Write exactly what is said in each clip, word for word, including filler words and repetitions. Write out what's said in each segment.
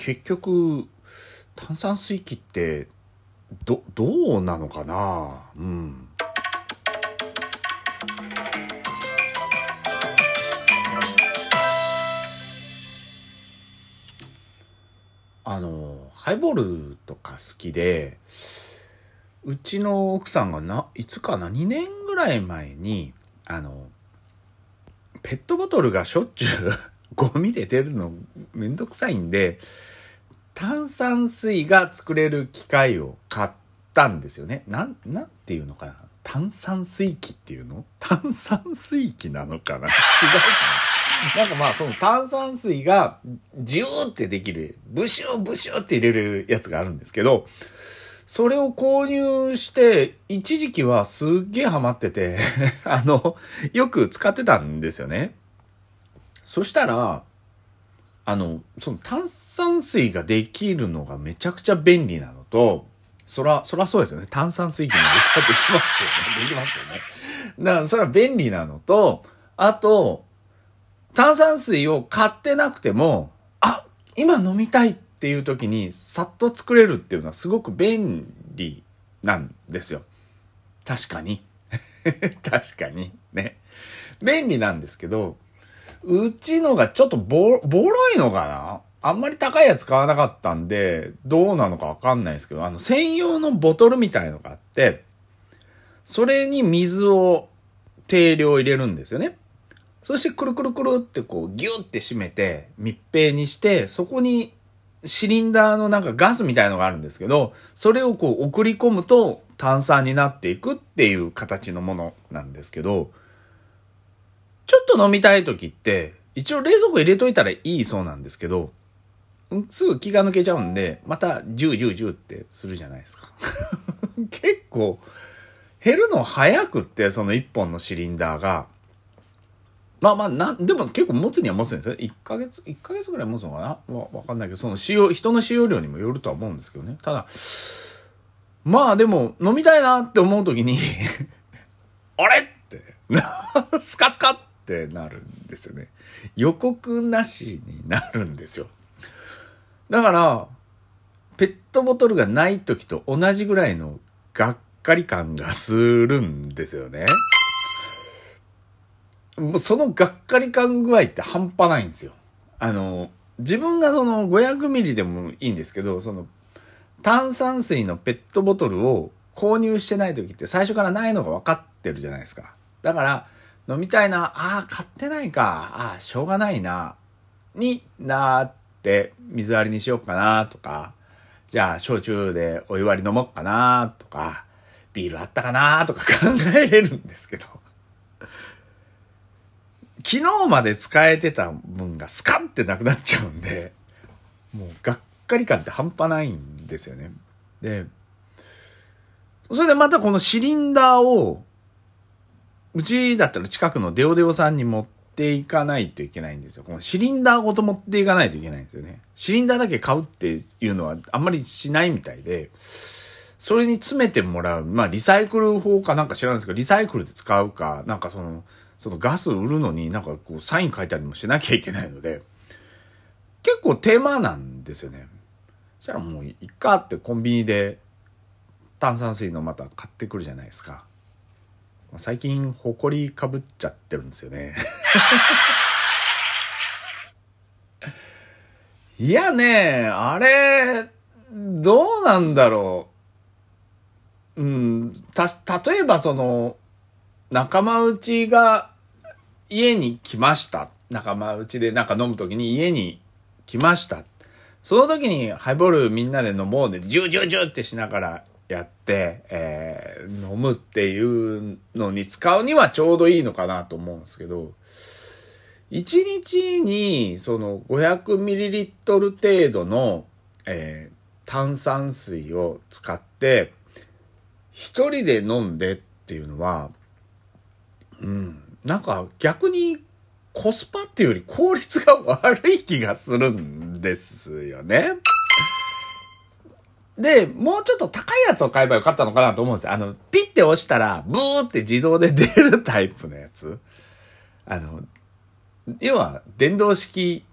結局炭酸水器ってどどうなのかな。うん。あのハイボールとか好きで、うちの奥さんがないつかなにねんぐらい前にあのペットボトルがしょっちゅうゴミで出るのめんどくさいんで、炭酸水が作れる機械を買ったんですよね。なん、なんていうのかな、炭酸水器っていうの？炭酸水器なのかな？違うなんかまあその炭酸水がジューってできる、ブシューブシューって入れるやつがあるんですけど、それを購入して一時期はすっげえハマっててあのよく使ってたんですよね。そしたらあのその炭酸水ができるのがめちゃくちゃ便利なのと、そらそらそうですよね。炭酸水器なんですかできますよね。できますよね。だからそれは便利なのと、あと炭酸水を買ってなくても、あ、今飲みたいっていう時にさっと作れるっていうのはすごく便利なんですよ。確かに確かにね、便利なんですけど、うちのがちょっとボロ、ボロいのかな、あんまり高いやつ買わなかったんでどうなのかわかんないですけど、あの専用のボトルみたいのがあって、それに水を定量入れるんですよね。そしてくるくるくるってこうギュって締めて密閉にして、そこにシリンダーのなんかガスみたいのがあるんですけど、それをこう送り込むと炭酸になっていくっていう形のものなんですけど、ちょっと飲みたい時って一応冷蔵庫入れといたらいいそうなんですけど、すぐ気が抜けちゃうんでまたジュージュージューってするじゃないですか結構減るの早くって、そのいっぽんのシリンダーがまあまあな、でも結構持つには持つんですよ。いっかげつ、いっかげつぐらい持つのかな、わ、わかんないけど、その使用、人の使用量にもよるとは思うんですけどね。ただ、まあでも飲みたいなって思うときに、あれって、スカスカってなるんですよね。予告なしになるんですよ。だから、ペットボトルがないときと同じぐらいのがっかり感がするんですよね。もうそのがっかり感具合って半端ないんですよ。あの、自分がそのごひゃくミリでもいいんですけど、その炭酸水のペットボトルを購入してない時って最初からないのが分かってるじゃないですか。だから飲みたいな、ああ買ってないか、ああしょうがないな、になって水割りにしようかなとか、じゃあ焼酎でお湯割り飲もうかなとか、ビールあったかなとか考えれるんですけど、昨日まで使えてた分がスカンってなくなっちゃうんで、もうがっかり感って半端ないんですよね。で、それでまたこのシリンダーを、うちだったら近くのデオデオさんに持っていかないといけないんですよ。このシリンダーごと持っていかないといけないんですよね。シリンダーだけ買うっていうのはあんまりしないみたいで、それに詰めてもらう、まあリサイクル法かなんか知らないですけど、リサイクルで使うか、なんかその、そのガス売るのになんかこうサイン書いたりもしなきゃいけないので、結構手間なんですよね。そしたらもういっかってコンビニで炭酸水のまた買ってくるじゃないですか。最近ホコリかぶっちゃってるんですよねいやね、あれどうなんだろう。うん、た、例えばその仲間内が家に来ました。仲間内でなんか飲むときに家に来ました。その時にハイボールみんなで飲もうで、ジュージュージューってしながらやって、えー、飲むっていうのに使うにはちょうどいいのかなと思うんですけど、いちにちにその ごひゃくミリリットル 程度の、えー、炭酸水を使って一人で飲んでっていうのは、うん、なんか逆にコスパっていうより効率が悪い気がするんですよね。で、もうちょっと高いやつを買えばよかったのかなと思うんですよ。あの、ピッて押したらブーって自動で出るタイプのやつ。あの、要は電動式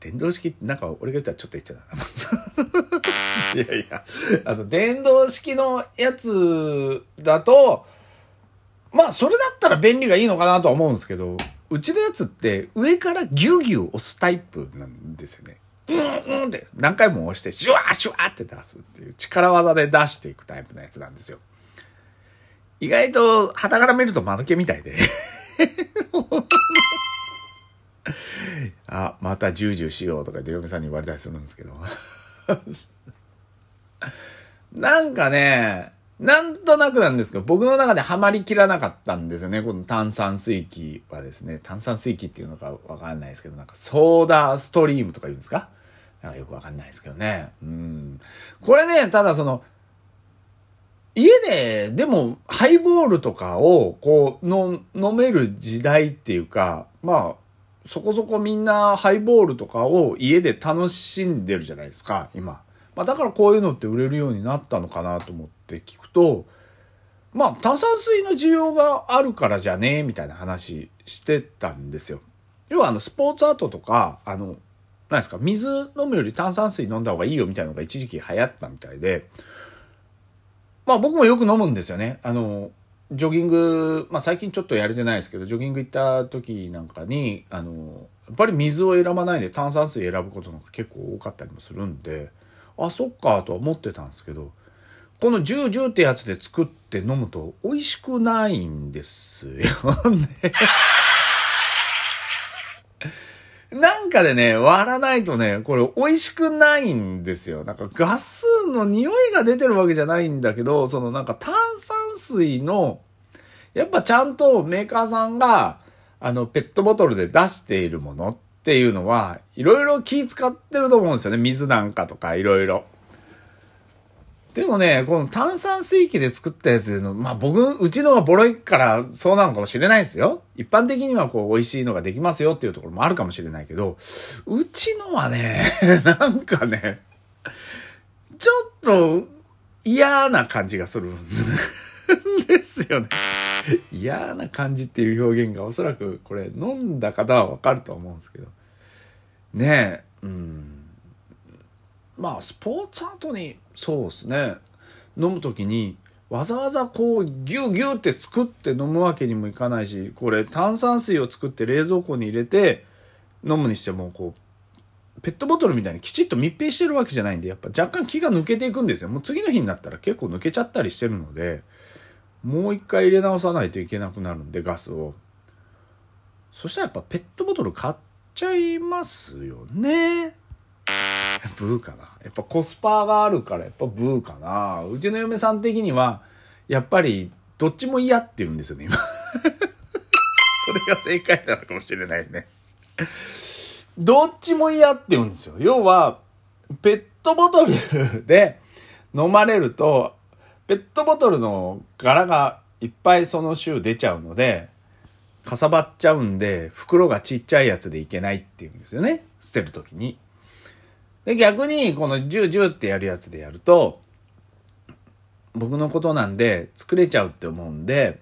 電動式ってなんか俺が言ったらちょっと言っちゃったいやいや、あの電動式のやつだとまあそれだったら便利がいいのかなとは思うんですけど、うちのやつって上からギュギュ押すタイプなんですよね。うんうんって何回も押してシュワーシュワーって出すっていう力技で出していくタイプのやつなんですよ。意外と傍から見ると間抜けみたいであ、またジュージューしようとかで嫁さんに言われたりするんですけどなんかね、なんとなくなんですけど、僕の中ではまりきらなかったんですよね。この炭酸水器はですね、炭酸水器っていうのかわかんないですけど、なんかソーダストリームとか言うんですか？なんかよくわかんないですけどね。うん。これね、ただその、家で、でもハイボールとかをこうの飲める時代っていうか、まあ、そこそこみんなハイボールとかを家で楽しんでるじゃないですか、今。まあ、だからこういうのって売れるようになったのかなと思って聞くと、まあ炭酸水の需要があるからじゃねえみたいな話してたんですよ。要はあのスポーツアートとか、あの何ですか、水飲むより炭酸水飲んだ方がいいよみたいなのが一時期流行ったみたいで、まあ僕もよく飲むんですよね。あのジョギング、まあ最近ちょっとやれてないですけど、ジョギング行った時なんかにあのやっぱり水を選ばないで炭酸水選ぶことなんか結構多かったりもするんで。あ、そっかとは思ってたんですけど、このジュージューってやつで作って飲むと美味しくないんですよねなんかでね、割らないとね、これ美味しくないんですよ。なんかガスの匂いが出てるわけじゃないんだけど、そのなんか炭酸水のやっぱちゃんとメーカーさんがあのペットボトルで出しているものっていうのは、いろいろ気使ってると思うんですよね。水なんかとかいろいろ。でもね、この炭酸水器で作ったやつの、まあ僕、うちのがボロいからそうなのかもしれないですよ。一般的にはこう美味しいのができますよっていうところもあるかもしれないけど、うちのはね、なんかね、ちょっと嫌な感じがするんですよね。嫌な感じっていう表現がおそらくこれ飲んだ方はわかると思うんですけどねえ、うん、まあスポーツアートにそうですね、飲むときにわざわざこうギュギュって作って飲むわけにもいかないし、これ炭酸水を作って冷蔵庫に入れて飲むにしてもこうペットボトルみたいにきちっと密閉してるわけじゃないんで、やっぱ若干気が抜けていくんですよ。もう次の日になったら結構抜けちゃったりしてるので、もう一回入れ直さないといけなくなるんで、ガスを。そしたらやっぱペットボトル買っちゃいますよね。ブーかな。やっぱコスパがあるからやっぱブーかな。うちの嫁さん的にはやっぱりどっちも嫌って言うんですよね、今。それが正解なのかもしれないね。どっちも嫌って言うんですよ。要はペットボトルで飲まれると、ペットボトルの柄がいっぱいその週出ちゃうので、かさばっちゃうんで、袋がちっちゃいやつでいけないっていうんですよね、捨てるときに。で、逆にこのジュージューってやるやつでやると、僕のことなんで作れちゃうって思うんで、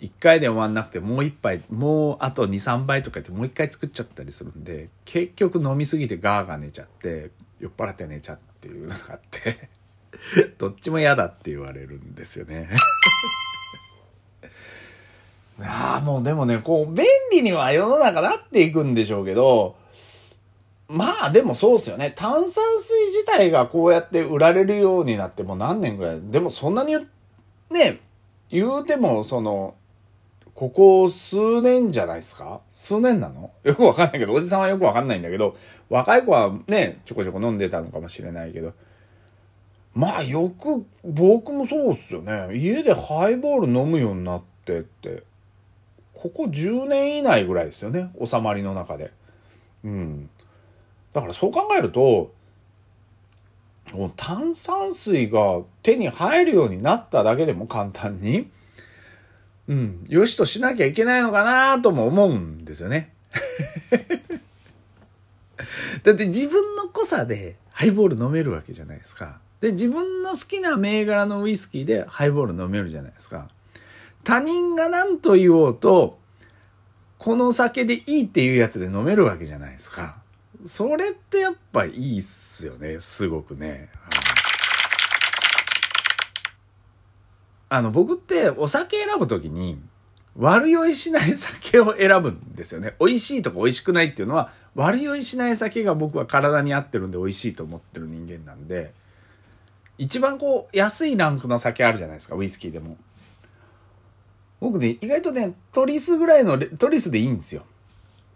いっかいで終わんなくてもういっぱい、もうあとに、さんばいとか言ってもういっかい作っちゃったりするんで、結局飲みすぎてガーガー寝ちゃって、酔っ払って寝ちゃうっていうのがあって、どっちも嫌だって言われるんですよねああ、もうでもね、こう便利には世の中なっていくんでしょうけど、まあでもそうですよね。炭酸水自体がこうやって売られるようになってもう何年ぐらいでも、そんなにね、言うてもそのここ数年じゃないですか。数年なの？よくわかんないけど、おじさんはよくわかんないんだけど、若い子はねちょこちょこ飲んでたのかもしれないけど、まあよく、僕もそうっすよね。家でハイボール飲むようになってって、ここじゅうねん以内ぐらいですよね、収まりの中で。うん。だからそう考えると、炭酸水が手に入るようになっただけでも簡単に、うん、よしとしなきゃいけないのかなとも思うんですよね。だって自分の濃さでハイボール飲めるわけじゃないですか。で、自分の好きな銘柄のウイスキーでハイボール飲めるじゃないですか。他人が何と言おうと、この酒でいいっていうやつで飲めるわけじゃないですか。それってやっぱいいっすよね、すごくね。あの僕ってお酒選ぶときに悪酔いしない酒を選ぶんですよね。美味しいとか美味しくないっていうのは悪酔いしない酒が僕は体に合ってるんで美味しいと思ってる人間なんで、一番こう安いランクの酒あるじゃないですか、ウイスキーでも。僕ね、意外とね、トリスぐらいのトリスでいいんですよ。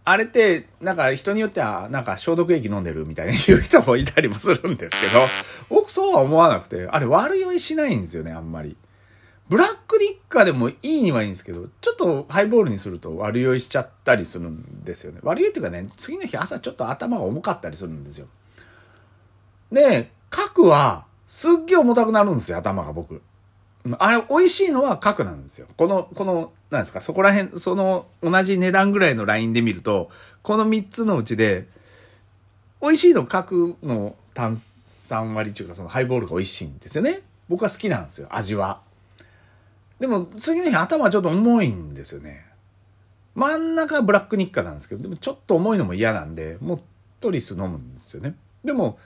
あれってなんか人によってはなんか消毒液飲んでるみたいに言う人もいたりもするんですけど、僕そうは思わなくて、あれ悪酔いしないんですよね、あんまり。ブラックディッカーでもいいにはいいんですけど、ちょっとハイボールにすると悪酔いしちゃったりするんですよね。悪酔いっていうかね、次の日朝ちょっと頭が重かったりするんですよ。で、核はすっげえ重たくなるんですよ、頭が僕。あれ美味しいのは核なんですよ。この、この、なんですか、そこら辺、その同じ値段ぐらいのラインで見ると、このみっつのうちで、美味しいの核の炭酸割りっていうか、そのハイボールが美味しいんですよね。僕は好きなんですよ、味は。でも次の日頭ちょっと重いんですよね。真ん中はブラック日課なんですけど、でもちょっと重いのも嫌なんで、もうトリス飲むんですよね。でも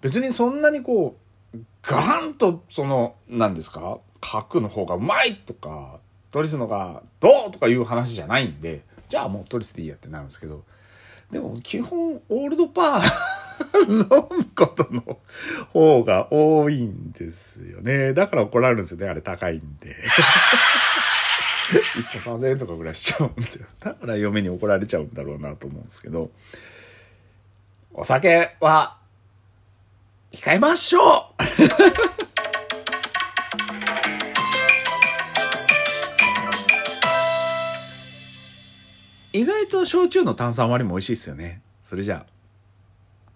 別にそんなにこうガーンとその何ですか、核の方がうまいとかトリスのがどうとかいう話じゃないんで、じゃあもうトリスでいいやってなるんですけど、でも基本オールドパー飲むことの方が多いんですよね。だから怒られるんですよね、あれ高いんでいっこさんぜんえんとかぐらいしちゃうんで、だから嫁に怒られちゃうんだろうなと思うんですけど、お酒は控えましょう意外と焼酎の炭酸割りも美味しいですよね。それじゃあ。